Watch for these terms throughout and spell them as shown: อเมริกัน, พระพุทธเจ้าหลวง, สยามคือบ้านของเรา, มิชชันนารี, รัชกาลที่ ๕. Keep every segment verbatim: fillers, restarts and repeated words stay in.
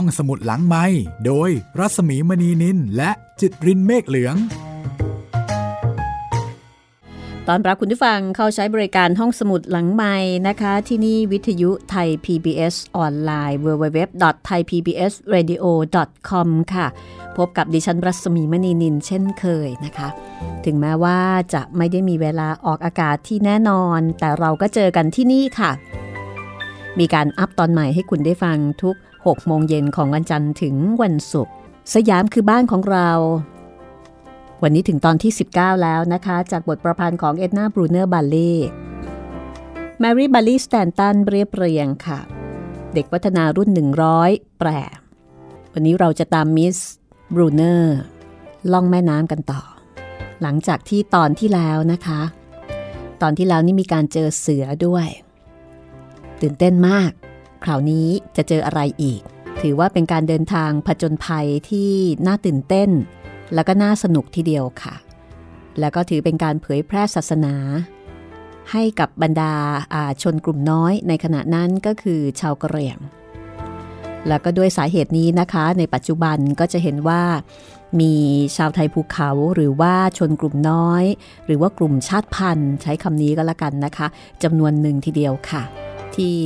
ห้องสมุดหลังไมค์โดยรัสมีมณีนินและจิตรินเมฆเหลืองตอนรับคุณผู้ฟังเข้าใช้บริการห้องสมุดหลังไมค์นะคะที่นี่วิทยุไทย พี บี เอส ออนไลน์ ดับเบิลยู ดับเบิลยู ดับเบิลยู ดอท ไทย พี บี เอส เรดิโอ ดอท คอม ค่ะพบกับดิฉันรัศมีมณีนินเช่นเคยนะคะถึงแม้ว่าจะไม่ได้มีเวลาออกอากาศที่แน่นอนแต่เราก็เจอกันที่นี่ค่ะมีการอัพตอนใหม่ให้คุณได้ฟังทุกหกโมงเย็นของวันจันทร์ถึงวันศุกร์สยามคือบ้านของเราวันนี้ถึงตอนที่สิบเก้าแล้วนะคะจากบทประพันธ์ของเอ็ดนาบรูเนอร์บัลลี่แมรี่บัลลี่สแตนตันเรียบเรียงค่ะเด็กวัฒนารุ่นหนึ่งร้อยแปรวันนี้เราจะตามมิสบรูเนอร์ล่องแม่น้ำกันต่อหลังจากที่ตอนที่แล้วนะคะตอนที่แล้วนี่มีการเจอเสือด้วยตื่นเต้นมากคราวนี้จะเจออะไรอีกถือว่าเป็นการเดินทางผจญภัยที่น่าตื่นเต้นแล้วก็น่าสนุกทีเดียวค่ะแล้วก็ถือเป็นการเผยแพร่ศาสนาให้กับบรรดาชนกลุ่มน้อยในขณะนั้นก็คือชาวกะเหรี่ยงแล้วก็ด้วยสาเหตุนี้นะคะในปัจจุบันก็จะเห็นว่ามีชาวไทยภูเขาหรือว่าชนกลุ่มน้อยหรือว่ากลุ่มชาติพันธุ์ใช้คำนี้ก็แล้วกันนะคะจำนวนหนึ่งทีเดียวค่ะที่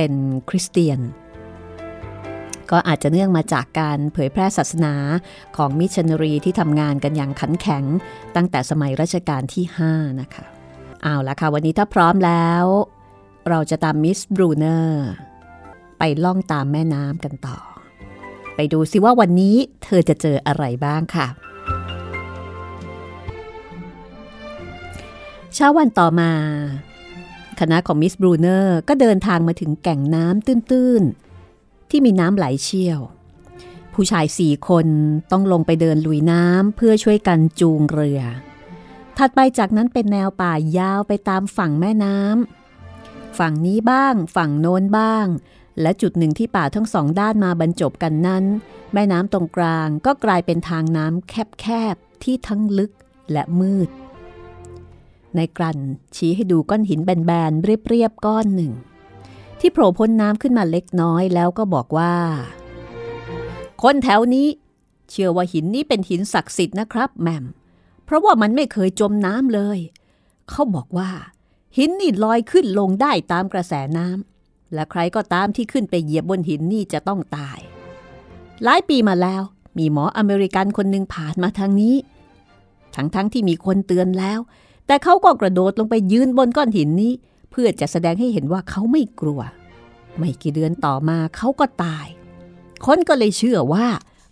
เป็นคริสเตียนก็อาจจะเนื่องมาจากการเผยแพร่ศาสนาของมิชชันนารีที่ทำงานกันอย่างขันแข็งตั้งแต่สมัยรัชกาลที่ห้านะคะเอาละค่ะวันนี้ถ้าพร้อมแล้วเราจะตามมิสบรูเนอร์ไปล่องตามแม่น้ำกันต่อไปดูสิว่าวันนี้เธอจะเจออะไรบ้างค่ะเช้าวันต่อมาคณะของมิสบรูเนอร์ก็เดินทางมาถึงแก่งน้ำตื้นๆที่มีน้ำไหลเชี่ยวผู้ชายสี่คนต้องลงไปเดินลุยน้ำเพื่อช่วยกันจูงเรือถัดไปจากนั้นเป็นแนวป่ายาวไปตามฝั่งแม่น้ำฝั่งนี้บ้างฝั่งโน้นบ้างและจุดหนึ่งที่ป่าทั้งสองด้านมาบรรจบกันนั้นแม่น้ำตรงกลางก็กลายเป็นทางน้ำแคบๆที่ทั้งลึกและมืดนายกรันชี้ให้ดูก้อนหินแบนๆเรียบๆก้อนหนึ่งที่โผล่พ้นน้ำขึ้นมาเล็กน้อยแล้วก็บอกว่าคนแถวนี้เชื่อว่าหินนี้เป็นหินศักดิ์สิทธิ์นะครับแหม่มเพราะว่ามันไม่เคยจมน้ำเลยเขาบอกว่าหินนี่ลอยขึ้นลงได้ตามกระแสน้ำและใครก็ตามที่ขึ้นไปเหยียบบนหินนี่จะต้องตายหลายปีมาแล้วมีหมออเมริกันคนหนึ่งผ่านมาทางนี้ทั้งๆ ท, ที่มีคนเตือนแล้วแต่เขาก็กระโดดลงไปยืนบนก้อนหินนี้เพื่อจะแสดงให้เห็นว่าเขาไม่กลัวไม่กี่เดือนต่อมาเขาก็ตายคนก็เลยเชื่อว่า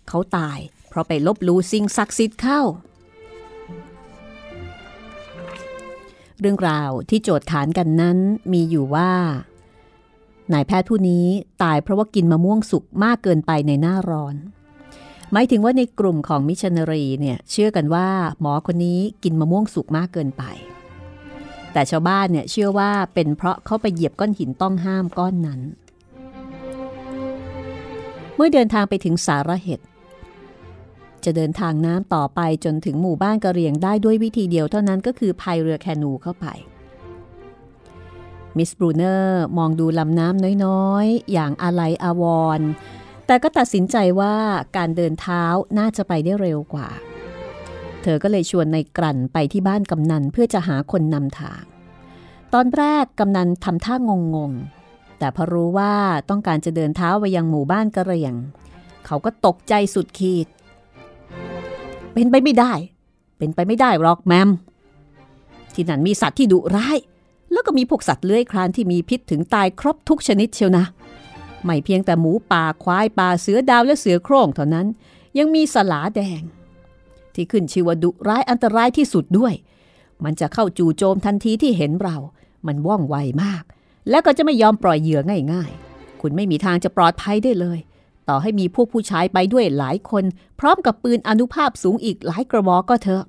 เขาตายเพราะไปลบลู่สิ่งศักดิ์สิทธิ์เข้าเรื่องราวที่โจทย์ขานกันนั้นมีอยู่ว่านายแพทย์ผู้นี้ตายเพราะว่ากินมะม่วงสุกมากเกินไปในหน้าร้อนหมายถึงว่าในกลุ่มของมิชชันนารีเนี่ยเชื่อกันว่าหมอคนนี้กินมะม่วงสุกมากเกินไปแต่ชาวบ้านเนี่ยเชื่อว่าเป็นเพราะเขาไปเหยียบก้อนหินต้องห้ามก้อนนั้นเมื่อเดินทางไปถึงสาระเห็ดจะเดินทางน้ำต่อไปจนถึงหมู่บ้านกะเหรี่ยงได้ด้วยวิธีเดียวเท่านั้นก็คือพายเรือแคนูเข้าไปมิสบรูเนอร์มองดูลำน้ำน้อยๆอย่างอาลัยอาวรณ์แต่ก็ตัดสินใจว่าการเดินเท้าน่าจะไปได้เร็วกว่าเธอก็เลยชวนนายกลั่นไปที่บ้านกำนันเพื่อจะหาคนนำทางตอนแรกกำนันทำท่างงๆแต่พอรู้ว่าต้องการจะเดินเท้าไปยังหมู่บ้านกะเหรี่ยงเขาก็ตกใจสุดขีดเป็นไปไม่ได้เป็นไปไม่ได้หรอกแมมที่นั่นมีสัตว์ที่ดุร้ายแล้วก็มีพวกสัตว์เลื้อยคลานที่มีพิษถึงตายครบทุกชนิดเชียวนะไม่เพียงแต่หมูป่าควายป่าเสือดาวและเสือโคร่งเท่านั้นยังมีสลาแดงที่ขึ้นชื่อว่าดุร้ายอันตรายที่สุดด้วยมันจะเข้าจู่โจมทันทีที่เห็นเรามันว่องไวมากและก็จะไม่ยอมปล่อยเหยื่อง่ายๆคุณไม่มีทางจะปลอดภัยได้เลยต่อให้มีพวกผู้ชายไปด้วยหลายคนพร้อมกับปืนอานุภาพสูงอีกหลายกระบอกก็เถอะ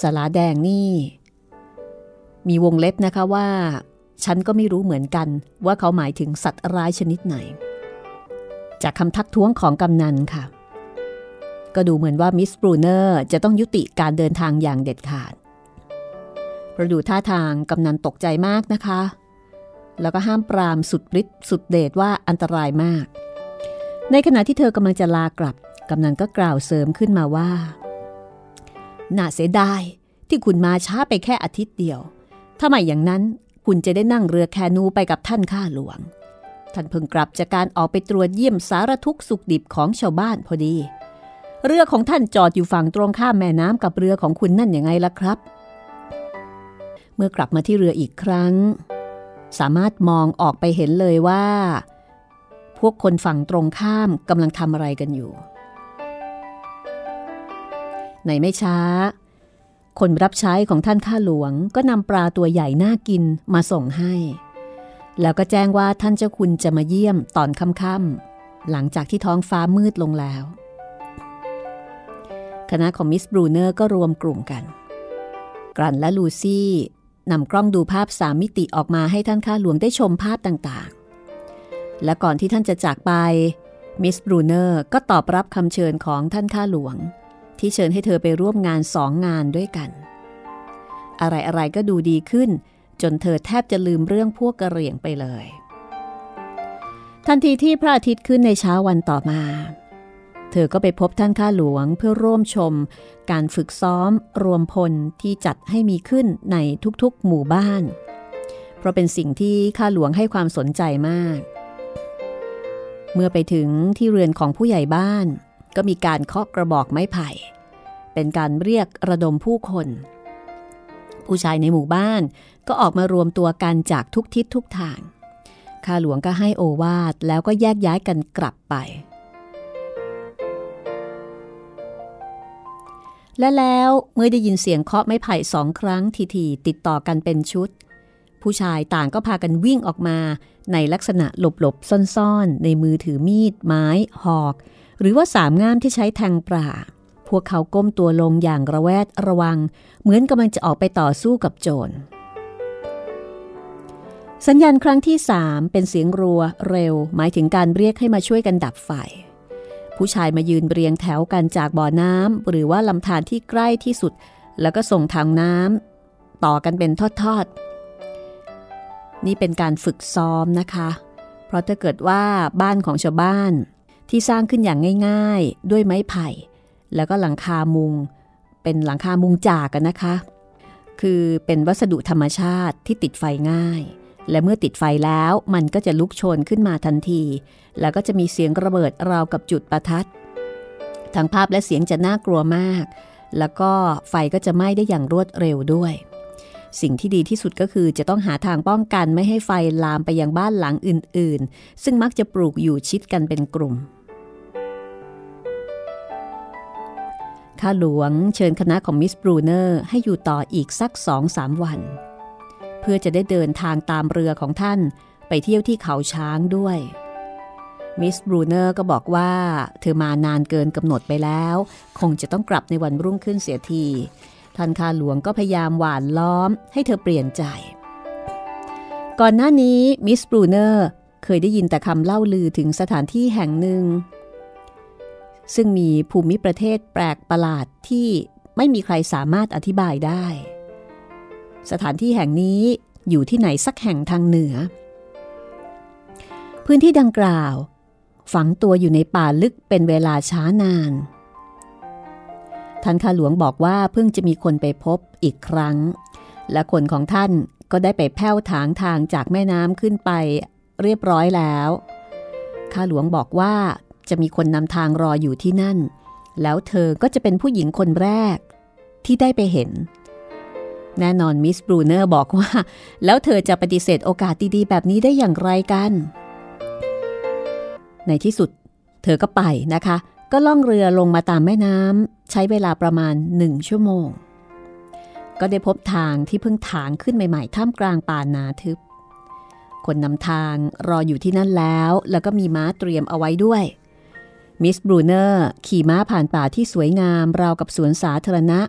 สลาแดงนี่มีวงเล็บนะคะว่าฉันก็ไม่รู้เหมือนกันว่าเขาหมายถึงสัตว์ร้ายชนิดไหนจากคำทักท้วงของกำนันค่ะก็ดูเหมือนว่ามิสบรูเนอร์จะต้องยุติการเดินทางอย่างเด็ดขาดประดูท่าทางกำนันตกใจมากนะคะแล้วก็ห้ามปรามสุดฤทธิ์สุดเดชว่าอันตรายมาก ในขณะที่เธอกำลังจะลากลับกำนันก็กล่าวเสริมขึ้นมาว่าน่าเสียดายที่คุณมาช้าไปแค่อาทิตย์เดียวถ้าไม่อย่างนั้นคุณจะได้นั่งเรือแคนูไปกับท่านข้าหลวงท่านเพิ่งกลับจากการออกไปตรวจเยี่ยมสารทุกข์สุขดิบของชาวบ้านพอดีเรือของท่านจอดอยู่ฝั่งตรงข้ามแม่น้ำกับเรือของคุณนั่นยังไงล่ะครับเมื่อกลับมาที่เรืออีกครั้งสามารถมองออกไปเห็นเลยว่าพวกคนฝั่งตรงข้ามกำลังทำอะไรกันอยู่ในไม่ช้าคนรับใช้ของท่านข้าหลวงก็นำปลาตัวใหญ่น่ากินมาส่งให้แล้วก็แจ้งว่าท่านเจ้าคุณจะมาเยี่ยมตอนค่ำๆหลังจากที่ท้องฟ้ามืดลงแล้วคณะของมิสบรูเนอร์ก็รวมกลุ่มกันกรันและลูซี่นำกล้องดูภาพสามมิติออกมาให้ท่านข้าหลวงได้ชมภาพต่างๆและก่อนที่ท่านจะจากไปมิสบรูเนอร์ก็ตอบรับคำเชิญของท่านข้าหลวงที่เชิญให้เธอไปร่วมงานสองงานด้วยกันอะไรๆก็ดูดีขึ้นจนเธอแทบจะลืมเรื่องพวกกระเหรี่ยงไปเลยทันทีที่พระอาทิตย์ขึ้นในเช้าวันต่อมาเธอก็ไปพบท่านข้าหลวงเพื่อร่วมชมการฝึกซ้อมรวมพลที่จัดให้มีขึ้นในทุกๆหมู่บ้านเพราะเป็นสิ่งที่ข้าหลวงให้ความสนใจมากเมื่อไปถึงที่เรือนของผู้ใหญ่บ้านก็มีการเคาะกระบอกไม้ไผ่เป็นการเรียกระดมผู้คนผู้ชายในหมู่บ้านก็ออกมารวมตัวกันจากทุกทิศทุกทางข้าหลวงก็ให้โอวาทแล้วก็แยกย้ายกันกลับไปและแล้วเมื่อได้ยินเสียงเคาะไม้ไผ่สองครั้งทีๆติดต่อกันเป็นชุดผู้ชายต่างก็พากันวิ่งออกมาในลักษณะหลบๆซ่อนๆในมือถือมีดไม้หอกหรือว่าสามง่ามที่ใช้แทงปลาพวกเขาก้มตัวลงอย่างระแวดระวังเหมือนกำลังจะออกไปต่อสู้กับโจรสัญญาณครั้งที่สามเป็นเสียงรัวเร็วหมายถึงการเรียกให้มาช่วยกันดับไฟผู้ชายมายืนเรียงแถวกันจากบ่อน้ำหรือว่าลำธารที่ใกล้ที่สุดแล้วก็ส่งทางน้ำต่อกันเป็นทอดๆนี่เป็นการฝึกซ้อมนะคะเพราะถ้าเกิดว่าบ้านของชาวบ้านที่สร้างขึ้นอย่างง่ายๆด้วยไม้ไผ่แล้วก็หลังคามุงเป็นหลังคามุงจากกันนะคะคือเป็นวัสดุธรรมชาติที่ติดไฟง่ายและเมื่อติดไฟแล้วมันก็จะลุกโชนขึ้นมาทันทีแล้วก็จะมีเสียงระเบิดราวกับจุดประทัดทั้งภาพและเสียงจะน่ากลัวมากแล้วก็ไฟก็จะไหม้ได้อย่างรวดเร็วด้วยสิ่งที่ดีที่สุดก็คือจะต้องหาทางป้องกันไม่ให้ไฟลามไปยังบ้านหลังอื่นๆซึ่งมักจะปลูกอยู่ชิดกันเป็นกลุ่มข้าหลวงเชิญคณะของมิสบรูเนอร์ให้อยู่ต่ออีกสัก สองถึงสาม วันเพื่อจะได้เดินทางตามเรือของท่านไปเที่ยวที่เขาช้างด้วยมิสบรูเนอร์ก็บอกว่าเธอมานานเกินกำหนดไปแล้วคงจะต้องกลับในวันรุ่งขึ้นเสียทีท่านข้าหลวงก็พยายามหว่านล้อมให้เธอเปลี่ยนใจก่อนหน้านี้มิสบรูเนอร์เคยได้ยินแต่คำเล่าลือถึงสถานที่แห่งหนึ่งซึ่งมีภูมิประเทศแปลกประหลาดที่ไม่มีใครสามารถอธิบายได้สถานที่แห่งนี้อยู่ที่ไหนสักแห่งทางเหนือพื้นที่ดังกล่าวฝังตัวอยู่ในป่าลึกเป็นเวลาช้านานท่านข้าหลวงบอกว่าเพิ่งจะมีคนไปพบอีกครั้งและคนของท่านก็ได้ไปแผ่วถางทางจากแม่น้ำขึ้นไปเรียบร้อยแล้วข้าหลวงบอกว่าจะมีคนนำทางรออยู่ที่นั่นแล้วเธอก็จะเป็นผู้หญิงคนแรกที่ได้ไปเห็นแน่นอนมิสบรูเนอร์บอกว่าแล้วเธอจะปฏิเสธโอกาสดีๆแบบนี้ได้อย่างไรกันในที่สุดเธอก็ไปนะคะก็ล่องเรือลงมาตามแม่น้ำใช้เวลาประมาณหนึ่งชั่วโมงก็ได้พบทางที่เพิ่งถางขึ้นใหม่ๆท่ามกลางป่าหนาทึบคนนำทางรออยู่ที่นั่นแล้วแล้วก็มีม้าเตรียมเอาไว้ด้วยมิสบรูเนอร์ขี่ม้าผ่านป่าที่สวยงามราวกับสวนสาธารณะ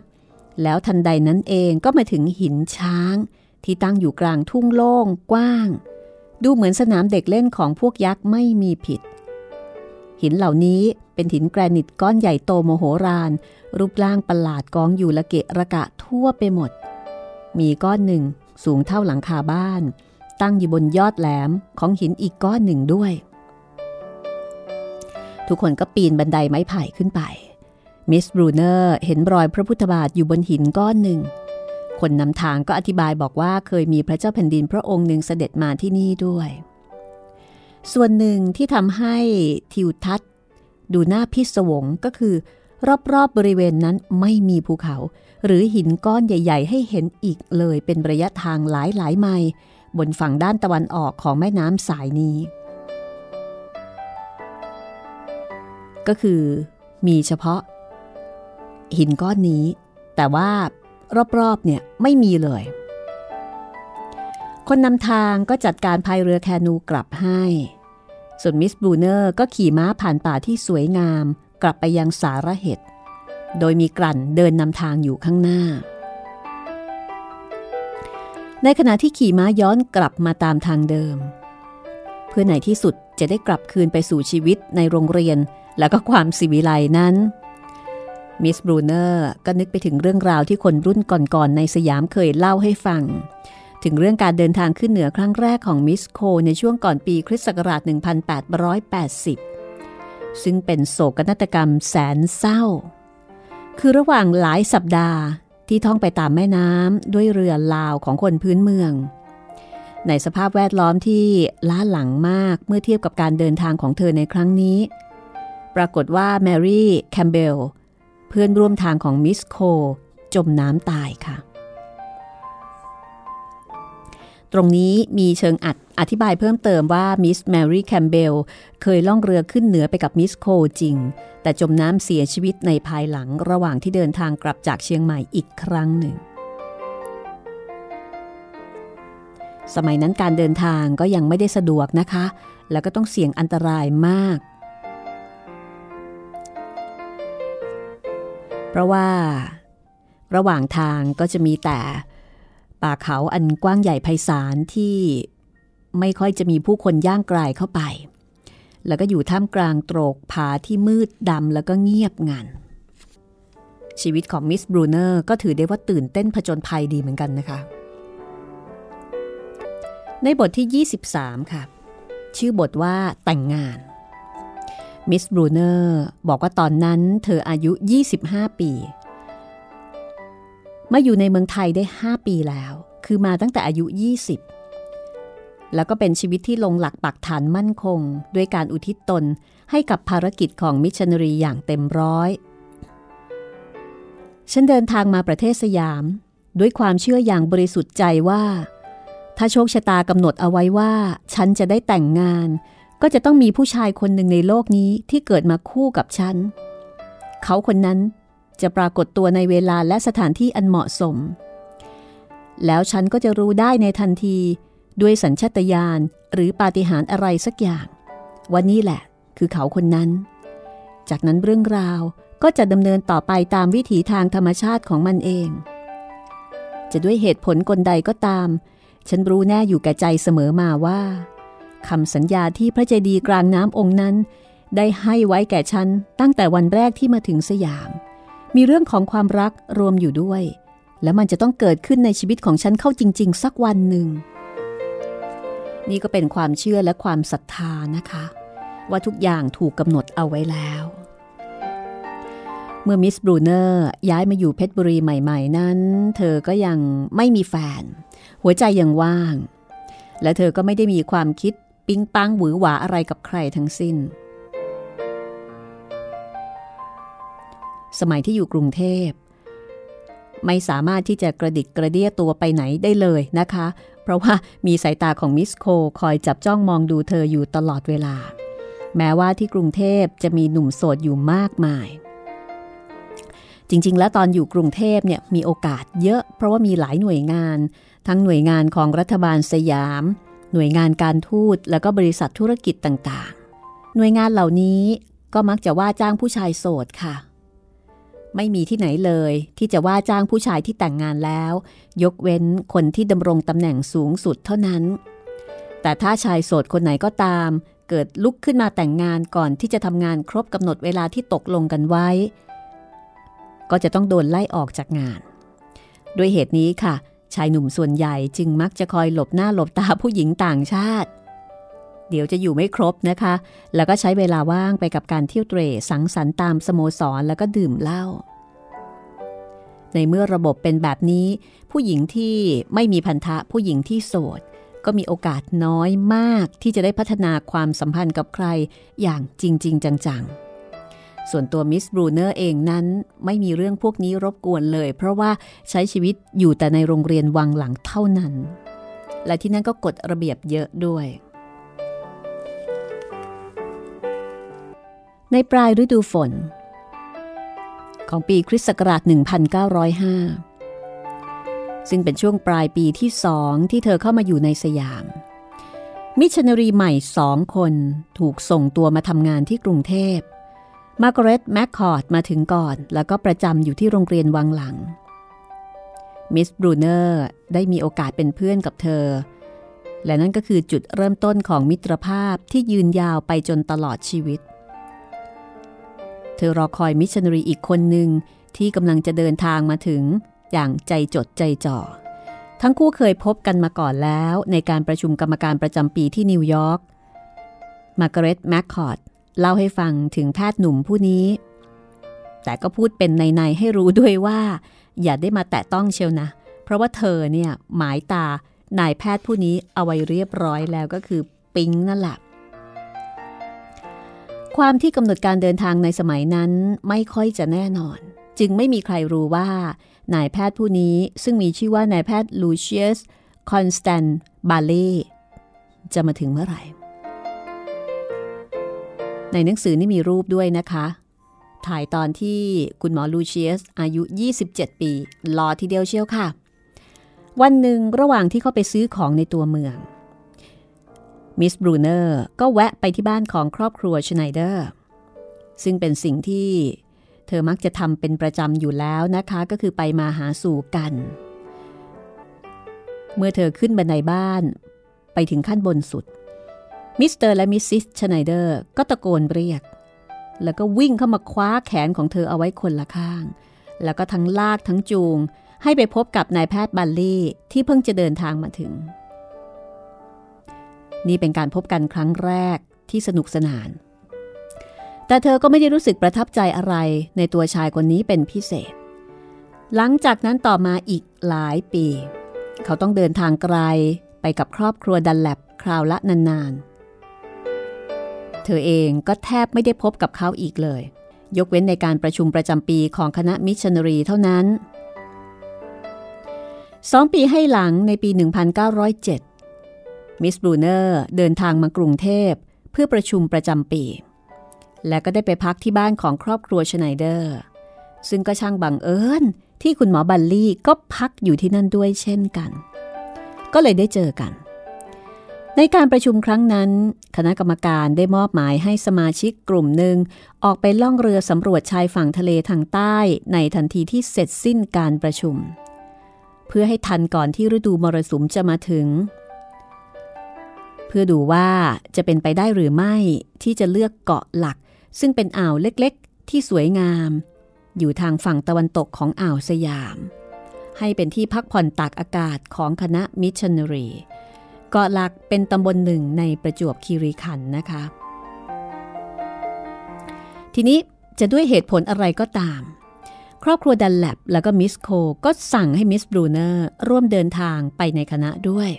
แล้วทันใดนั้นเองก็มาถึงหินช้างที่ตั้งอยู่กลางทุ่งโล่งกว้างดูเหมือนสนามเด็กเล่นของพวกยักษ์ไม่มีผิดหินเหล่านี้เป็นหินแกรนิตก้อนใหญ่โตโมโหฬารรูปร่างประหลาดกองอยู่ละเกะระกะทั่วไปหมดมีก้อนหนึ่งสูงเท่าหลังคาบ้านตั้งอยู่บนยอดแหลมของหินอีกก้อนหนึ่งด้วย ทุกคนก็ปีนบันไดไม้ไผ่ขึ้นไปมิสบรูเนอร์เห็นรอยพระพุทธบาทอยู่บนหินก้อนหนึ่งคนนำทางก็อธิบายบอกว่าเคยมีพระเจ้าแผ่นดินพระองค์หนึ่งเสด็จมาที่นี่ด้วยส่วนหนึ่งที่ทำให้ทิวทัศน์ดูน่าพิศวงก็คือรอบๆบริเวณนั้นไม่มีภูเขาหรือหินก้อนใหญ่ๆให้เห็นอีกเลยเป็นระยะทางหลายๆไมล์บนฝั่งด้านตะวันออกของแม่น้ำสายนี้ก็คือมีเฉพาะหินก้อนนี้แต่ว่ารอบๆเนี่ยไม่มีเลยคนนำทางก็จัดการพายเรือแคนูกลับให้ส่วนมิสบลูเนอร์ก็ขี่ม้าผ่านป่าที่สวยงามกลับไปยังสาระเห็ดโดยมีกลั่นเดินนำทางอยู่ข้างหน้าในขณะที่ขี่ม้าย้อนกลับมาตามทางเดิมเพื่อในที่สุดจะได้กลับคืนไปสู่ชีวิตในโรงเรียนและก็ความศิวิไลย์นั้นมิสบรูเนอร์ก็นึกไปถึงเรื่องราวที่คนรุ่นก่อนๆในสยามเคยเล่าให้ฟังถึงเรื่องการเดินทางขึ้นเหนือครั้งแรกของมิสโคในช่วงก่อนปีคริสต์ศักราชหนึ่งพันแปดร้อยแปดสิบซึ่งเป็นโศกนาฏกรรมแสนเศร้าคือระหว่างหลายสัปดาห์ที่ท่องไปตามแม่น้ำด้วยเรือลาวของคนพื้นเมืองในสภาพแวดล้อมที่ล้าหลังมากเมื่อเทียบกับการเดินทางของเธอในครั้งนี้ปรากฏว่าแมรี่แคมเบลเพื่อนร่วมทางของมิสโคจมน้ำตายค่ะตรงนี้มีเชิงอัดอธิบายเพิ่มเติมว่ามิสแมรี่แคมเบลเคยล่องเรือขึ้นเหนือไปกับมิสโคจริงแต่จมน้ำเสียชีวิตในภายหลังระหว่างที่เดินทางกลับจากเชียงใหม่อีกครั้งหนึ่งสมัยนั้นการเดินทางก็ยังไม่ได้สะดวกนะคะแล้วก็ต้องเสี่ยงอันตรายมากเพราะว่าระหว่างทางก็จะมีแต่ป่าเขาอันกว้างใหญ่ไพศาลที่ไม่ค่อยจะมีผู้คนย่างกรายเข้าไปแล้วก็อยู่ท่ามกลางโตรกผาที่มืดดำแล้วก็เงียบงันชีวิตของมิสบรูเนอร์ก็ถือได้ว่าตื่นเต้นผจญภัยดีเหมือนกันนะคะในบทที่ยี่สิบสามค่ะชื่อบทว่าแต่งงานมิสบรูเนอร์บอกว่าตอนนั้นเธออายุยี่สิบห้าปีมาอยู่ในเมืองไทยได้ห้าปีแล้วคือมาตั้งแต่อายุยี่สิบแล้วก็เป็นชีวิตที่ลงหลักปักฐานมั่นคงด้วยการอุทิศตนให้กับภารกิจของมิชชันนารีอย่างเต็มร้อยฉันเดินทางมาประเทศสยามด้วยความเชื่ออย่างบริสุทธิ์ใจว่าถ้าโชคชะตากำหนดเอาไว้ว่าฉันจะได้แต่งงานก็จะต้องมีผู้ชายคนหนึ่งในโลกนี้ที่เกิดมาคู่กับฉันเขาคนนั้นจะปรากฏตัวในเวลาและสถานที่อันเหมาะสมแล้วฉันก็จะรู้ได้ในทันทีด้วยสัญชาตญาณหรือปาฏิหาริย์อะไรสักอย่างว่านี่แหละคือเขาคนนั้นจากนั้นเรื่องราวก็จะดำเนินต่อไปตามวิถีทางธรรมชาติของมันเองจะด้วยเหตุผลกลใดก็ตามฉันรู้แน่อยู่แก่ใจเสมอมาว่าคำสัญญาที่พระเจดีย์กลางน้ำองค์นั้นได้ให้ไว้แก่ฉันตั้งแต่วันแรกที่มาถึงสยามมีเรื่องของความรักรวมอยู่ด้วยและมันจะต้องเกิดขึ้นในชีวิตของฉันเข้าจริงๆสักวันหนึ่งนี่ก็เป็นความเชื่อและความศรัทธานะคะว่าทุกอย่างถูกกำหนดเอาไว้แล้วเมื่อมิสบรูเนอร์ย้ายมาอยู่เพชรบุรีใหม่ๆนั้นเธอก็ยังไม่มีแฟนหัวใจยังว่างและเธอก็ไม่ได้มีความคิดปิ๊งปังหวือหวาอะไรกับใครทั้งสิ้นสมัยที่อยู่กรุงเทพไม่สามารถที่จะกระดิกกระเดี้ยตัวไปไหนได้เลยนะคะเพราะว่ามีสายตาของมิสโคคอยจับจ้องมองดูเธออยู่ตลอดเวลาแม้ว่าที่กรุงเทพจะมีหนุ่มโสดอยู่มากมายจริงๆแล้วตอนอยู่กรุงเทพเนี่ยมีโอกาสเยอะเพราะว่ามีหลายหน่วยงานทั้งหน่วยงานของรัฐบาลสยามหน่วยงานการทูตแล้วก็บริษัทธุรกิจต่างๆหน่วยงานเหล่านี้ก็มักจะว่าจ้างผู้ชายโสดค่ะไม่มีที่ไหนเลยที่จะว่าจ้างผู้ชายที่แต่งงานแล้วยกเว้นคนที่ดำรงตำแหน่งสูงสุดเท่านั้นแต่ถ้าชายโสดคนไหนก็ตามเกิดลุกขึ้นมาแต่งงานก่อนที่จะทำงานครบกำหนดเวลาที่ตกลงกันไว้ก็จะต้องโดนไล่ออกจากงานด้วยเหตุนี้ค่ะชายหนุ่มส่วนใหญ่จึงมักจะคอยหลบหน้าหลบตาผู้หญิงต่างชาติ เดี๋ยวจะอยู่ไม่ครบนะคะแล้วก็ใช้เวลาว่างไปกับการเที่ยวเตร่สังสรรค์ตามสโมสรแล้วก็ดื่มเหล้าในเมื่อระบบเป็นแบบนี้ผู้หญิงที่ไม่มีพันธะผู้หญิงที่โสดก็มีโอกาสน้อยมากที่จะได้พัฒนาความสัมพันธ์กับใครอย่างจริงจริงจังๆส่วนตัวมิสบรูเนอร์เองนั้นไม่มีเรื่องพวกนี้รบกวนเลยเพราะว่าใช้ชีวิตอยู่แต่ในโรงเรียนวังหลังเท่านั้นและที่นั่นก็กฎระเบียบเยอะด้วยในปลายฤดูฝนของปีคริสต์ศักราช หนึ่งพันเก้าร้อยห้า ซึ่งเป็นช่วงปลายปีที่สองที่เธอเข้ามาอยู่ในสยามมิชชันนารีใหม่สองคนถูกส่งตัวมาทำงานที่กรุงเทพมาร์กาเร็ตแมคคอร์ดมาถึงก่อนแล้วก็ประจำอยู่ที่โรงเรียนวังหลังมิสบรูเนอร์ได้มีโอกาสเป็นเพื่อนกับเธอและนั่นก็คือจุดเริ่มต้นของมิตรภาพที่ยืนยาวไปจนตลอดชีวิตเธอรอคอยมิชชันนารีอีกคนหนึ่งที่กำลังจะเดินทางมาถึงอย่างใจจดใจจ่อทั้งคู่เคยพบกันมาก่อนแล้วในการประชุมกรรมการประจำปีที่นิวยอร์กมาร์กาเร็ตแมคคอร์ดเล่าให้ฟังถึงแพทย์หนุ่มผู้นี้แต่ก็พูดเป็นในในให้รู้ด้วยว่าอย่าได้มาแตะต้องเชียวนะเพราะว่าเธอเนี่ยหมายตานายแพทย์ผู้นี้เอาไว้เรียบร้อยแล้วก็คือปิงนั่นแหละความที่กำหนดการเดินทางในสมัยนั้นไม่ค่อยจะแน่นอนจึงไม่มีใครรู้ว่านายแพทย์ผู้นี้ซึ่งมีชื่อว่านายแพทย์ลูเชียสคอนสแตนบาเล่จะมาถึงเมื่อไหร่ในหนังสือนี่มีรูปด้วยนะคะถ่ายตอนที่คุณหมอลูเชียสอายุยี่สิบเจ็ดปีรอทีเดียวเชียวค่ะวันหนึ่งระหว่างที่เขาไปซื้อของในตัวเมืองมิสบรูเนอร์ก็แวะไปที่บ้านของครอบครัวชไนเดอร์ซึ่งเป็นสิ่งที่เธอมักจะทำเป็นประจำอยู่แล้วนะคะก็คือไปมาหาสู่กันเมื่อเธอขึ้นบันไดบ้านไปถึงขั้นบนสุดมิสเตอร์และมิสซิสชไนเดอร์ก็ตะโกนเรียกแล้วก็วิ่งเข้ามาคว้าแขนของเธอเอาไว้คนละข้างแล้วก็ทั้งลากทั้งจูงให้ไปพบกับนายแพทย์บัลลี่ที่เพิ่งจะเดินทางมาถึงนี่เป็นการพบกันครั้งแรกที่สนุกสนานแต่เธอก็ไม่ได้รู้สึกประทับใจอะไรในตัวชายคนนี้เป็นพิเศษหลังจากนั้นต่อมาอีกหลายปีเขาต้องเดินทางไกลไปกับครอบครัวดันแลปคราวละนานๆเธอเองก็แทบไม่ได้พบกับเขาอีกเลยยกเว้นในการประชุมประจำปีของคณะมิชชันนารีเท่านั้นสองปีให้หลังในปี หนึ่งพันเก้าร้อยเจ็ดมิสบรูเนอร์เดินทางมากรุงเทพเพื่อประชุมประจำปีและก็ได้ไปพักที่บ้านของครอบครัวชไนเดอร์ซึ่งก็ช่างบังเอิญที่คุณหมอบัลลี่ก็พักอยู่ที่นั่นด้วยเช่นกันก็เลยได้เจอกันในการประชุมครั้งนั้นคณะกรรมการได้มอบหมายให้สมาชิกกลุ่มหนึ่งออกไปล่องเรือสำรวจชายฝั่งทะเลทางใต้ในทันทีที่เสร็จสิ้นการประชุมเพื่อให้ทันก่อนที่ฤดูมรสุมจะมาถึงเพื่อดูว่าจะเป็นไปได้หรือไม่ที่จะเลือกเกาะหลักซึ่งเป็นอ่าวเล็กๆที่สวยงามอยู่ทางฝั่งตะวันตกของอ่าวสยามให้เป็นที่พักผ่อนตากอากาศของคณะมิชชันนารีเกาะหลักเป็นตำบลหนึ่งในประจวบคีรีขันธ์นะคะทีนี้จะด้วยเหตุผลอะไรก็ตามครอบครัวดันแลปแล้วก็มิสโคก็สั่งให้มิสบรูเนอร์ร่วมเดินทางไปในคณะด้วย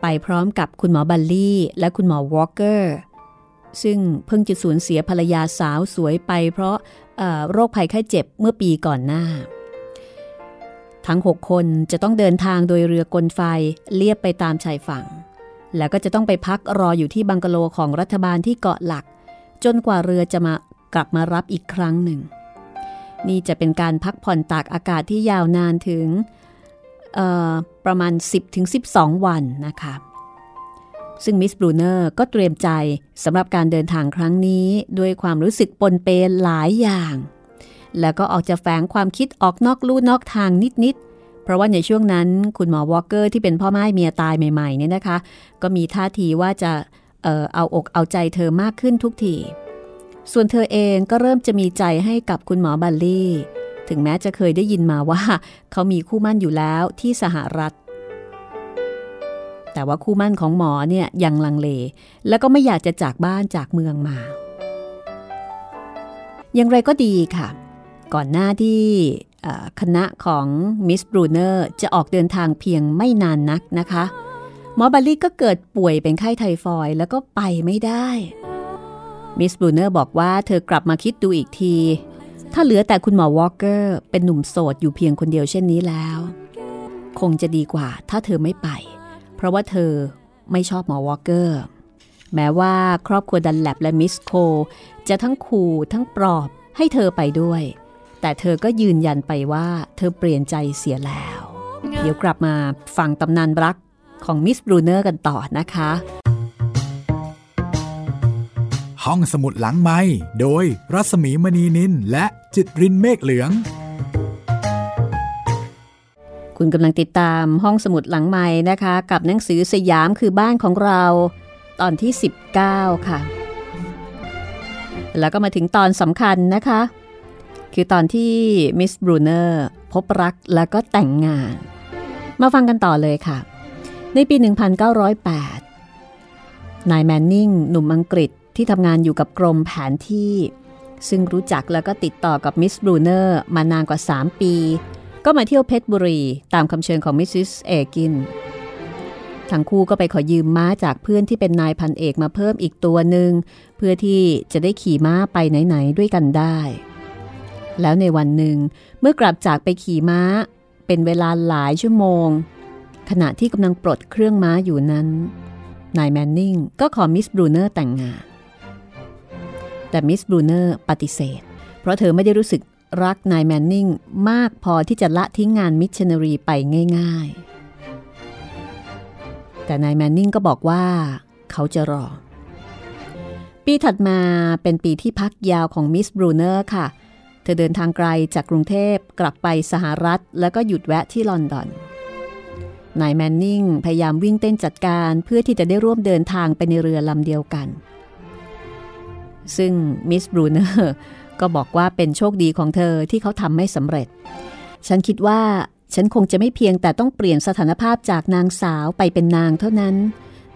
ไปพร้อมกับคุณหมอบัลลี่และคุณหมอวอลเกอร์ซึ่งเพิ่งจะสูญเสียภรรยาสาวสวยไปเพราะโรคภัยไข้เจ็บเมื่อปีก่อนหน้าทั้งหกคนจะต้องเดินทางโดยเรือกลไฟเลียบไปตามชายฝั่งแล้วก็จะต้องไปพักรออยู่ที่บังกะโลของรัฐบาลที่เกาะหลักจนกว่าเรือจะมากลับมารับอีกครั้งหนึ่งนี่จะเป็นการพักผ่อนตากอากาศที่ยาวนานถึงประมาณ สิบถึงสิบสอง วันนะคะซึ่งมิสบรูเนอร์ก็เตรียมใจสำหรับการเดินทางครั้งนี้ด้วยความรู้สึกปนเปนหลายอย่างแล้วก็ออกจะแฝงความคิดออกนอกลู่นอกทางนิดๆเพราะว่าในช่วงนั้นคุณหมอวอลเกอร์ที่เป็นพ่อม่ายเมียตายใหม่ๆเนี่ยนะคะก็มีท่าทีว่าจะเอ่อเอาอกเอาใจเธอมากขึ้นทุกทีส่วนเธอเองก็เริ่มจะมีใจให้กับคุณหมอบัลลี่ถึงแม้จะเคยได้ยินมาว่าเขามีคู่มั่นอยู่แล้วที่สหรัฐ แต่ว่าคู่มั่นของหมอเนี่ยยังลังเลแล้วก็ไม่อยากจะจากบ้านจากเมืองมาอย่างไรก็ดีค่ะก่อนหน้าที่คณะของมิสบรูเนอร์จะออกเดินทางเพียงไม่นานนักนะคะหมอบัลลี่ก็เกิดป่วยเป็นไข้ไทฟอยด์แล้วก็ไปไม่ได้มิสบรูเนอร์บอกว่าเธอกลับมาคิดดูอีกทีถ้าเหลือแต่คุณหมอวอลเกอร์เป็นหนุ่มโสดอยู่เพียงคนเดียวเช่นนี้แล้วคงจะดีกว่าถ้าเธอไม่ไปเพราะว่าเธอไม่ชอบหมอวอลเกอร์แม้ว่าครอบครัวดันแลบและมิสโคจะทั้งขู่ทั้งปลอบให้เธอไปด้วยแต่เธอก็ยืนยันไปว่าเธอเปลี่ยนใจเสียแล้วเดี๋ยวกลับมาฟังตำนานรักของมิสบรูเนอร์กันต่อนะคะห้องสมุดหลังไมค์โดยรัศมีมณีนินและจิตรินเมฆเหลืองคุณกำลังติดตามห้องสมุดหลังไมค์นะคะกับหนังสือสยามคือบ้านของเราตอนที่สิบเก้าค่ะแล้วก็มาถึงตอนสำคัญนะคะคือตอนที่มิสบรูเนอร์พบรักแล้วก็แต่งงานมาฟังกันต่อเลยค่ะในปีหนึ่งพันเก้าร้อยแปดนายแมนนิงหนุ่มอังกฤษที่ทำงานอยู่กับกรมแผนที่ซึ่งรู้จักแล้วก็ติดต่อกับมิสบรูเนอร์มานานกว่าสามปีก็มาเที่ยวเพชรบุรีตามคำเชิญของมิสซิสเอกินทั้งคู่ก็ไปขอยืมม้าจากเพื่อนที่เป็นนายพันเอกมาเพิ่มอีกตัวหนึ่งเพื่อที่จะได้ขี่ม้าไปไหนๆด้วยกันได้แล้วในวันหนึ่งเมื่อกลับจากไปขี่ม้าเป็นเวลาหลายชั่วโมงขณะที่กำลังปลดเครื่องม้าอยู่นั้นนายแมนนิงก็ขอมิสบรูเนอร์แต่งงานแต่มิสบรูเนอร์ปฏิเสธเพราะเธอไม่ได้รู้สึกรักนายแมนนิงมากพอที่จะละทิ้งงานมิชชันนารีไปง่ายๆแต่นายแมนนิงก็บอกว่าเขาจะรอปีถัดมาเป็นปีที่พักยาวของมิสบรูเนอร์ค่ะเธอเดินทางไกลจากกรุงเทพกลับไปสหรัฐแล้วก็หยุดแวะที่ลอนดอนนายแมนนิงพยายามวิ่งเต้นจัดการเพื่อที่จะได้ร่วมเดินทางไปในเรือลำเดียวกันซึ่งมิสบรูเนอร์ก็บอกว่าเป็นโชคดีของเธอที่เขาทำไม่สำเร็จฉันคิดว่าฉันคงจะไม่เพียงแต่ต้องเปลี่ยนสถานภาพจากนางสาวไปเป็นนางเท่านั้น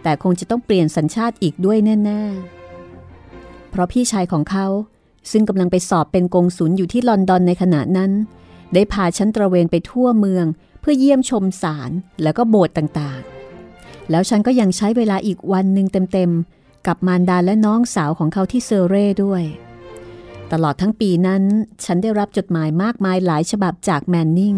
แต่คงจะต้องเปลี่ยนสัญชาติอีกด้วยแน่ๆเพราะพี่ชายของเขาซึ่งกำลังไปสอบเป็นกงสุลอยู่ที่ลอนดอนในขณะนั้นได้พาฉันตระเวนไปทั่วเมืองเพื่อเยี่ยมชมศาลแล้วก็โบสถ์ต่างๆแล้วฉันก็ยังใช้เวลาอีกวันหนึ่งเต็มๆกับมารดาและน้องสาวของเขาที่เซอร์เร่ด้วยตลอดทั้งปีนั้นฉันได้รับจดหมายมากมายหลายฉบับจากแมนนิง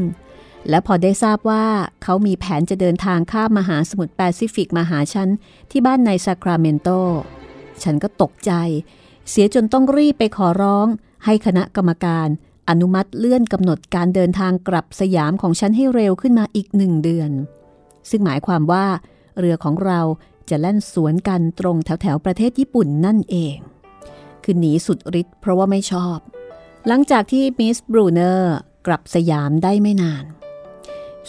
และพอได้ทราบว่าเขามีแผนจะเดินทางข้ามมหาสมุทรแปซิฟิกมาหาฉันที่บ้านในซาคราเมนโตฉันก็ตกใจเสียจนต้องรีบไปขอร้องให้คณะกรรมการอนุมัติเลื่อนกำหนดการเดินทางกลับสยามของฉันให้เร็วขึ้นมาอีกหนึ่งเดือนซึ่งหมายความว่าเรือของเราจะแล่นสวนกันตรงแถวแถวประเทศญี่ปุ่นนั่นเองคือหนีสุดฤทธิ์เพราะว่าไม่ชอบหลังจากที่มิสบรูเนอร์กลับสยามได้ไม่นาน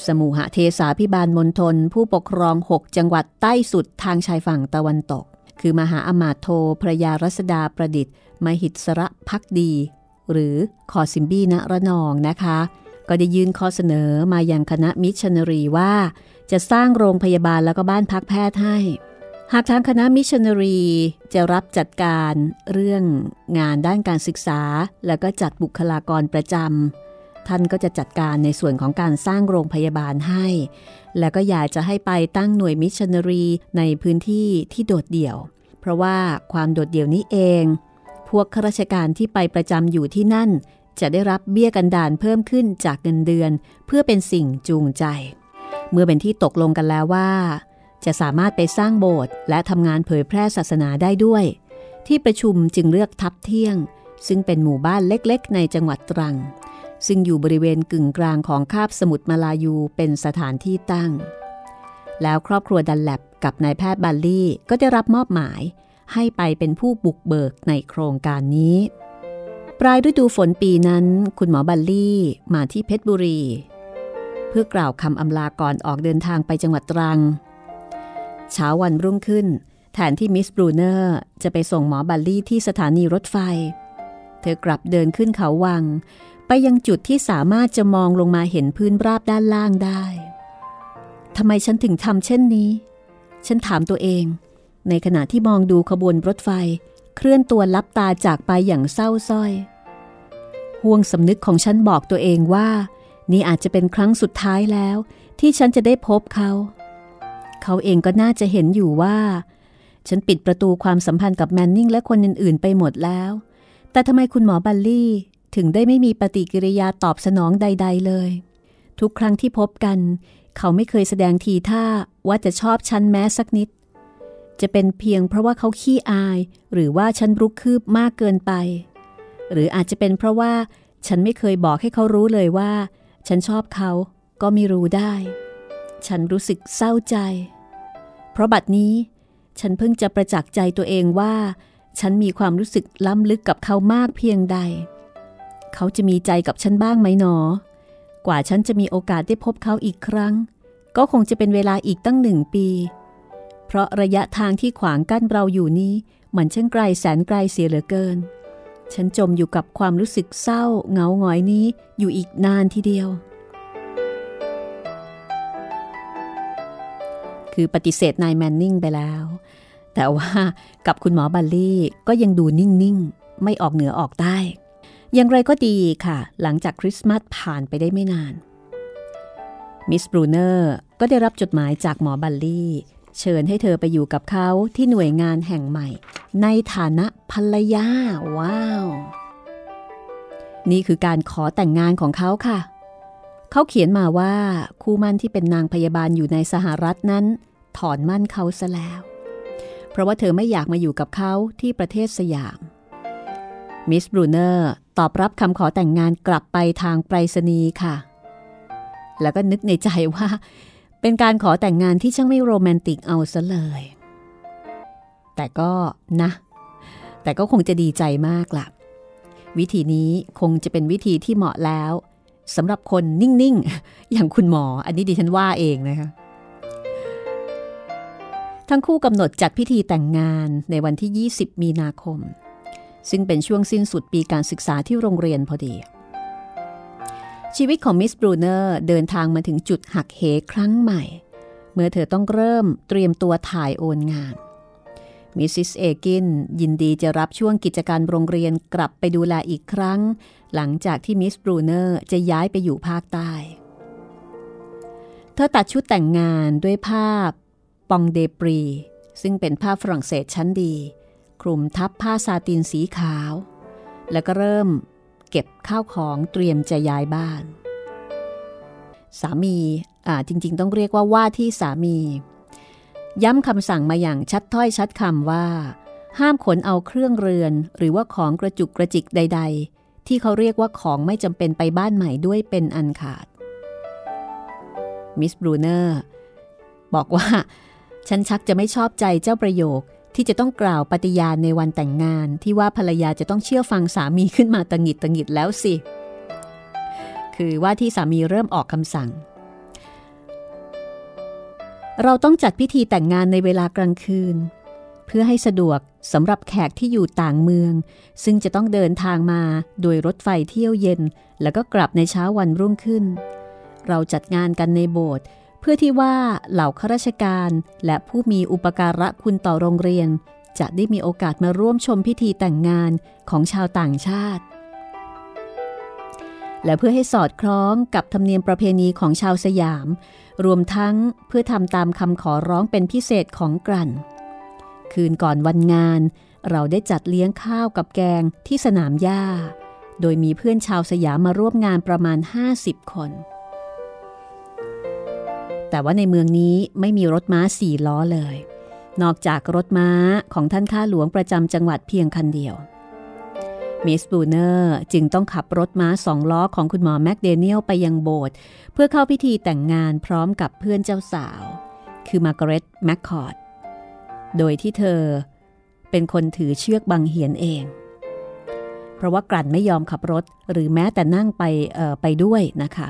สมุหเทสาภิบาลมณฑลผู้ปกครองหกจังหวัดใต้สุดทางชายฝั่งตะวันตกคือมหาอมาตย์โธพระยารัศดาประดิษฐ์มหิตสรภักดีหรือคอซิมบี้ณระนองนะคะก็ได้ยื่นข้อเสนอมายังคณะมิชชันนารีว่าจะสร้างโรงพยาบาลแล้วก็บ้านพักแพทย์ให้หากทางคณะมิชชันนารีจะรับจัดการเรื่องงานด้านการศึกษาแล้วก็จัดบุคลากรประจำท่านก็จะจัดการในส่วนของการสร้างโรงพยาบาลให้แล้วก็อยากจะให้ไปตั้งหน่วยมิชชันนารีในพื้นที่ที่โดดเดี่ยวเพราะว่าความโดดเดี่ยวนี้เองพวกข้าราชการที่ไปประจำอยู่ที่นั่นจะได้รับเบี้ยกันดารเพิ่มขึ้นจากเงินเดือนเพื่อเป็นสิ่งจูงใจเมื่อเป็นที่ตกลงกันแล้วว่าจะสามารถไปสร้างโบสถ์และทำงานเผยแพร่ศาสนาได้ด้วยที่ประชุมจึงเลือกทับเที่ยงซึ่งเป็นหมู่บ้านเล็กๆในจังหวัดตรังซึ่งอยู่บริเวณกึ่งกลางของคาบสมุทรมาลายูเป็นสถานที่ตั้งแล้วครอบครัวดันแลบกับนายแพทย์บัลลี่ก็ได้รับมอบหมายให้ไปเป็นผู้บุกเบิกในโครงการนี้ปลายฤดูฝนปีนั้นคุณหมอบัลลี่มาที่เพชรบุรีเพื่อกล่าวคำอำลาก่อนออกเดินทางไปจังหวัดตรังเช้าวันรุ่งขึ้นแทนที่มิสบรูเนอร์จะไปส่งหมอบัลลี่ที่สถานีรถไฟเธอกลับเดินขึ้นเขาวังไปยังจุดที่สามารถจะมองลงมาเห็นพื้นราบด้านล่างได้ทำไมฉันถึงทำเช่นนี้ ฉันถามตัวเองในขณะที่มองดูขบวนรถไฟเคลื่อนตัวลับตาจากไปอย่างเศร้าส้อยห่วงสำนึกของฉันบอกตัวเองว่านี่อาจจะเป็นครั้งสุดท้ายแล้วที่ฉันจะได้พบเขาเขาเองก็น่าจะเห็นอยู่ว่าฉันปิดประตูความสัมพันธ์กับแมนนิงและคนอื่นๆไปหมดแล้วแต่ทำไมคุณหมอบัลลี่ถึงได้ไม่มีปฏิกิริยาตอบสนองใดๆเลยทุกครั้งที่พบกันเขาไม่เคยแสดงทีท่าว่าจะชอบฉันแม้สักนิดจะเป็นเพียงเพราะว่าเขาขี้อายหรือว่าฉันรุกคืบมากเกินไปหรืออาจจะเป็นเพราะว่าฉันไม่เคยบอกให้เขารู้เลยว่าฉันชอบเขาก็ไม่รู้ได้ฉันรู้สึกเศร้าใจเพราะบัดนี้ฉันเพิ่งจะประจักษ์ใจตัวเองว่าฉันมีความรู้สึกล้ำลึกกับเขามากเพียงใดเขาจะมีใจกับฉันบ้างไหมหนอกว่าฉันจะมีโอกาสได้พบเขาอีกครั้งก็คงจะเป็นเวลาอีกตั้งหนึ่งปีเพราะระยะทางที่ขวางกั้นเราอยู่นี้มันช่างไกลแสนไกลเสียเหลือเกินฉันจมอยู่กับความรู้สึกเศร้าเหงาหงอยนี้อยู่อีกนานทีเดียวคือปฏิเสธนายแมนนิ่งไปแล้วแต่ว่ากับคุณหมอบัลลี่ก็ยังดูนิ่งๆไม่ออกเหนือออกใต้อย่างไรก็ดีค่ะหลังจากคริสต์มาสผ่านไปได้ไม่นานมิสบรูเนอร์ก็ได้รับจดหมายจากหมอบัลลี่เชิญให้เธอไปอยู่กับเขาที่หน่วยงานแห่งใหม่ในฐานะภรรยาว้าวนี่คือการขอแต่งงานของเขาค่ะเขาเขียนมาว่าคู่มั่นที่เป็นนางพยาบาลอยู่ในสหรัฐนั้นถอนมั่นเขาซะแล้วเพราะว่าเธอไม่อยากมาอยู่กับเขาที่ประเทศสยามมิสบรูเนอร์ตอบรับคำขอแต่งงานกลับไปทางไปรษณีย์ค่ะแล้วก็นึกในใจว่าเป็นการขอแต่งงานที่ช่างไม่โรแมนติกเอาซะเลยแต่ก็นะแต่ก็คงจะดีใจมากล่ะวิธีนี้คงจะเป็นวิธีที่เหมาะแล้วสำหรับคนนิ่งๆอย่างคุณหมออันนี้ดิฉันว่าเองนะคะทั้งคู่กำหนดจัดพิธีแต่งงานในวันที่ยี่สิบมีนาคมซึ่งเป็นช่วงสิ้นสุดปีการศึกษาที่โรงเรียนพอดีชีวิตของมิสบรูเนอร์เดินทางมาถึงจุดหักเหครั้งใหม่เมื่อเธอต้องเริ่มเตรียมตัวถ่ายโอนงานมิสซิสเอกินยินดีจะรับช่วงกิจการโรงเรียนกลับไปดูแลอีกครั้งหลังจากที่มิสบรูเนอร์จะย้ายไปอยู่ภาคใต้เธอตัดชุดแต่งงานด้วยผ้าปองเดปรีซึ่งเป็นผ้าฝรั่งเศสชั้นดีคลุมทับผ้าซาตินสีขาวแล้วก็เริ่มเก็บข้าวของเตรียมจะย้ายบ้านสามีอ่าจริงๆต้องเรียกว่าว่าที่สามีย้ำคำสั่งมาอย่างชัดถ้อยชัดคำว่าห้ามขนเอาเครื่องเรือนหรือว่าของกระจุกกระจิกใดๆที่เขาเรียกว่าของไม่จำเป็นไปบ้านใหม่ด้วยเป็นอันขาดมิสบรูเนอร์บอกว่าฉันชักจะไม่ชอบใจเจ้าประโยคที่จะต้องกล่าวปฏิญาณในวันแต่งงานที่ว่าภรรยาจะต้องเชื่อฟังสามีขึ้นมาตะหงิดตะหงิดแล้วสิคือว่าที่สามีเริ่มออกคำสั่งเราต้องจัดพิธีแต่งงานในเวลากลางคืนเพื่อให้สะดวกสำหรับแขกที่อยู่ต่างเมืองซึ่งจะต้องเดินทางมาโดยรถไฟเที่ยวเย็นแล้วก็กลับในเช้าวันรุ่งขึ้นเราจัดงานกันในโบสถ์เพื่อที่ว่าเหล่าข้าราชการและผู้มีอุปการะคุณต่อโรงเรียนจะได้มีโอกาสมาร่วมชมพิธีแต่งงานของชาวต่างชาติและเพื่อให้สอดคล้องกับธรรมเนียมประเพณีของชาวสยามรวมทั้งเพื่อทำตามคำขอร้องเป็นพิเศษของกลั่นคืนก่อนวันงานเราได้จัดเลี้ยงข้าวกับแกงที่สนามหญ้าโดยมีเพื่อนชาวสยามมาร่วมงานประมาณห้าสิบคนแต่ว่าในเมืองนี้ไม่มีรถม้าสี่ล้อเลยนอกจากรถม้าของท่านข้าหลวงประจำจังหวัดเพียงคันเดียวมิสบูเนอร์จึงต้องขับรถม้าสองล้อของคุณหมอแมคเดเนียลไปยังโบสถ์เพื่อเข้าพิธีแต่งงานพร้อมกับเพื่อนเจ้าสาวคือมาร์กาเร็ตแมคคอร์ดโดยที่เธอเป็นคนถือเชือกบังเหียนเองเพราะว่ากลั่นไม่ยอมขับรถหรือแม้แต่นั่งไปเอ่อไปด้วยนะคะ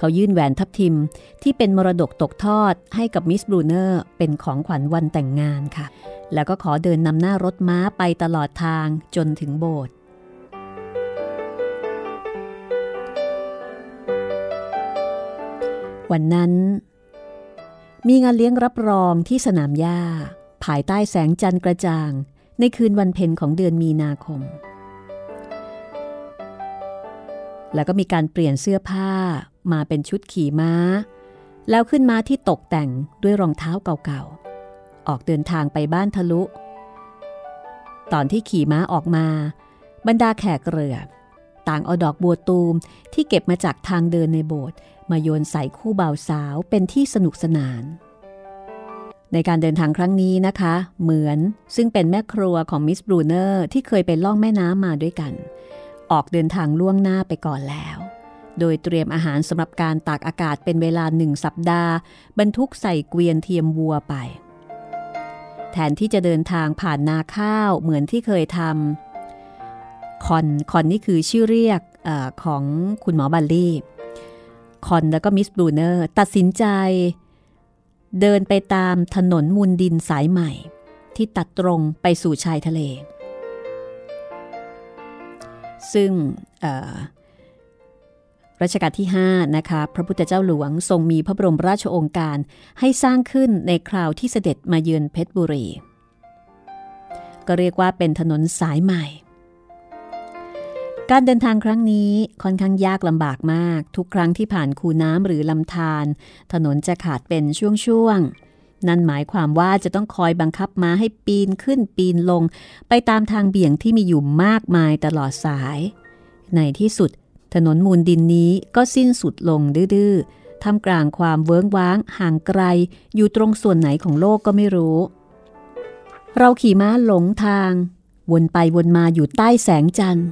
เขายื่นแหวนทับทิมที่เป็นมรดกตกทอดให้กับมิสบรูเนอร์เป็นของขวัญวันแต่งงานค่ะแล้วก็ขอเดินนำหน้ารถม้าไปตลอดทางจนถึงโบสถ์วันนั้น มีงานเลี้ยงรับรองที่สนามหญ้าภายใต้แสงจันทร์กระจ่างในคืนวันเพ็ญของเดือนมีนาคมแล้วก็มีการเปลี่ยนเสื้อผ้ามาเป็นชุดขี่ม้าแล้วขึ้นม้าที่ตกแต่งด้วยรองเท้าเก่าๆออกเดินทางไปบ้านทะลุตอนที่ขี่ม้าออกมาบรรดาแขกเรือต่างเอาดอกบัวตูมที่เก็บมาจากทางเดินในโบสถ์มาโยนใส่คู่บ่าวสาวเป็นที่สนุกสนานในการเดินทางครั้งนี้นะคะเหมือนซึ่งเป็นแม่ครัวของมิสบรูเนอร์ที่เคยไปล่องแม่น้ำมาด้วยกันออกเดินทางล่วงหน้าไปก่อนแล้วโดยเตรียมอาหารสำหรับการตากอากาศเป็นเวลาหนึ่งสัปดาห์บรรทุกใส่เกวียนเทียมวัวไปแทนที่จะเดินทางผ่านนาข้าวเหมือนที่เคยทำคอนคอนนี่คือชื่อเรียกเอ่อของคุณหมอบัลลี่คอนแล้วก็มิสบรูเนอร์ตัดสินใจเดินไปตามถนนมูลดินสายใหม่ที่ตัดตรงไปสู่ชายทะเลซึ่งรัชกาลที่ห้านะคะพระพุทธเจ้าหลวงทรงมีพระบรมราชโองการให้สร้างขึ้นในคราวที่เสด็จมาเยือนเพชรบุรีก็เรียกว่าเป็นถนนสายใหม่การเดินทางครั้งนี้ค่อนข้างยากลำบากมากทุกครั้งที่ผ่านคูน้ำหรือลำธารถนนจะขาดเป็นช่วงๆนั่นหมายความว่าจะต้องคอยบังคับม้าให้ปีนขึ้นปีนลงไปตามทางเบี่ยงที่มีอยู่มากมายตลอดสายในที่สุดถนนมูลดินนี้ก็สิ้นสุดลงดื้อๆท่ามกลางความเวิ้งว้างห่างไกลอยู่ตรงส่วนไหนของโลกก็ไม่รู้เราขี่ม้าหลงทางวนไปวนมาอยู่ใต้แสงจันทร์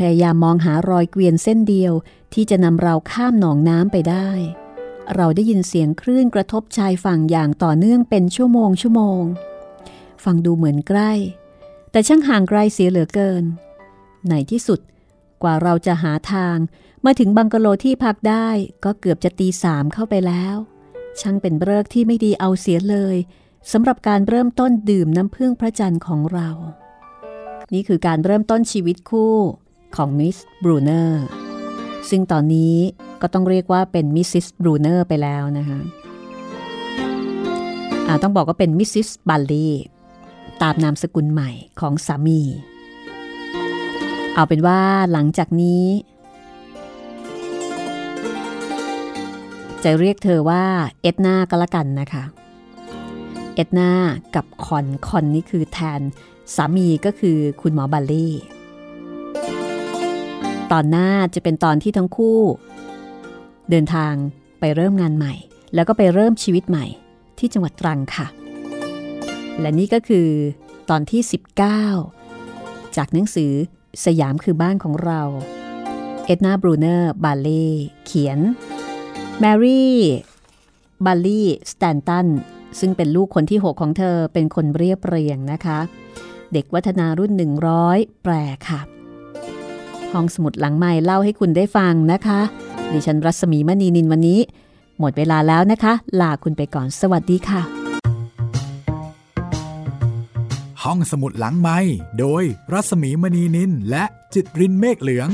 พยายามมองหารอยเกวียนเส้นเดียวที่จะนำเราข้ามหนองน้ำไปได้เราได้ยินเสียงคลื่นกระทบชายฝั่งอย่างต่อเนื่องเป็นชั่วโมงชั่วโมงฟังดูเหมือนใกล้แต่ช่างห่างไกลเสียเหลือเกินในที่สุดกว่าเราจะหาทางมาถึงบังกะโลที่พักได้ก็เกือบจะตีสามเข้าไปแล้วช่างเป็นฤกษ์ที่ไม่ดีเอาเสียเลยสำหรับการเริ่มต้นดื่มน้ำผึ้งพระจันทร์ของเรานี่คือการเริ่มต้นชีวิตคู่ของมิสบรูเนอร์ซึ่งตอนนี้ก็ต้องเรียกว่าเป็นมิสซิสบรูเนอร์ไปแล้วนะคะอ่าต้องบอกว่าเป็นมิสซิสบัลลี่ตามนามสกุลใหม่ของสามีเอาเป็นว่าหลังจากนี้จะเรียกเธอว่าเอ็ดนาก็แล้วกันนะคะเอ็ดนากับคอนคอนนี่คือแทนสามีก็คือคุณหมอบัลลี่ตอนหน้าจะเป็นตอนที่ทั้งคู่เดินทางไปเริ่มงานใหม่แล้วก็ไปเริ่มชีวิตใหม่ที่จังหวัดตรังค่ะและนี่ก็คือตอนที่สิบเก้าจากหนังสือสยามคือบ้านของเราเอ็ดนาบรูเนอร์บัลลี่เขียนแมรี่บัลลี่สแตนตันซึ่งเป็นลูกคนที่หกของเธอเป็นคนเรียบเรียงนะคะเด็กวัฒนารุ่นหนึ่งร้อยแปลค่ะห้องสมุดหลังไมค์เล่าให้คุณได้ฟังนะคะดิฉันรัศมีมณีนินวันนี้หมดเวลาแล้วนะคะลาคุณไปก่อนสวัสดีค่ะห้องสมุดหลังไมค์โดยรัศมีมณีนินและจิตรินเมฆเหลือง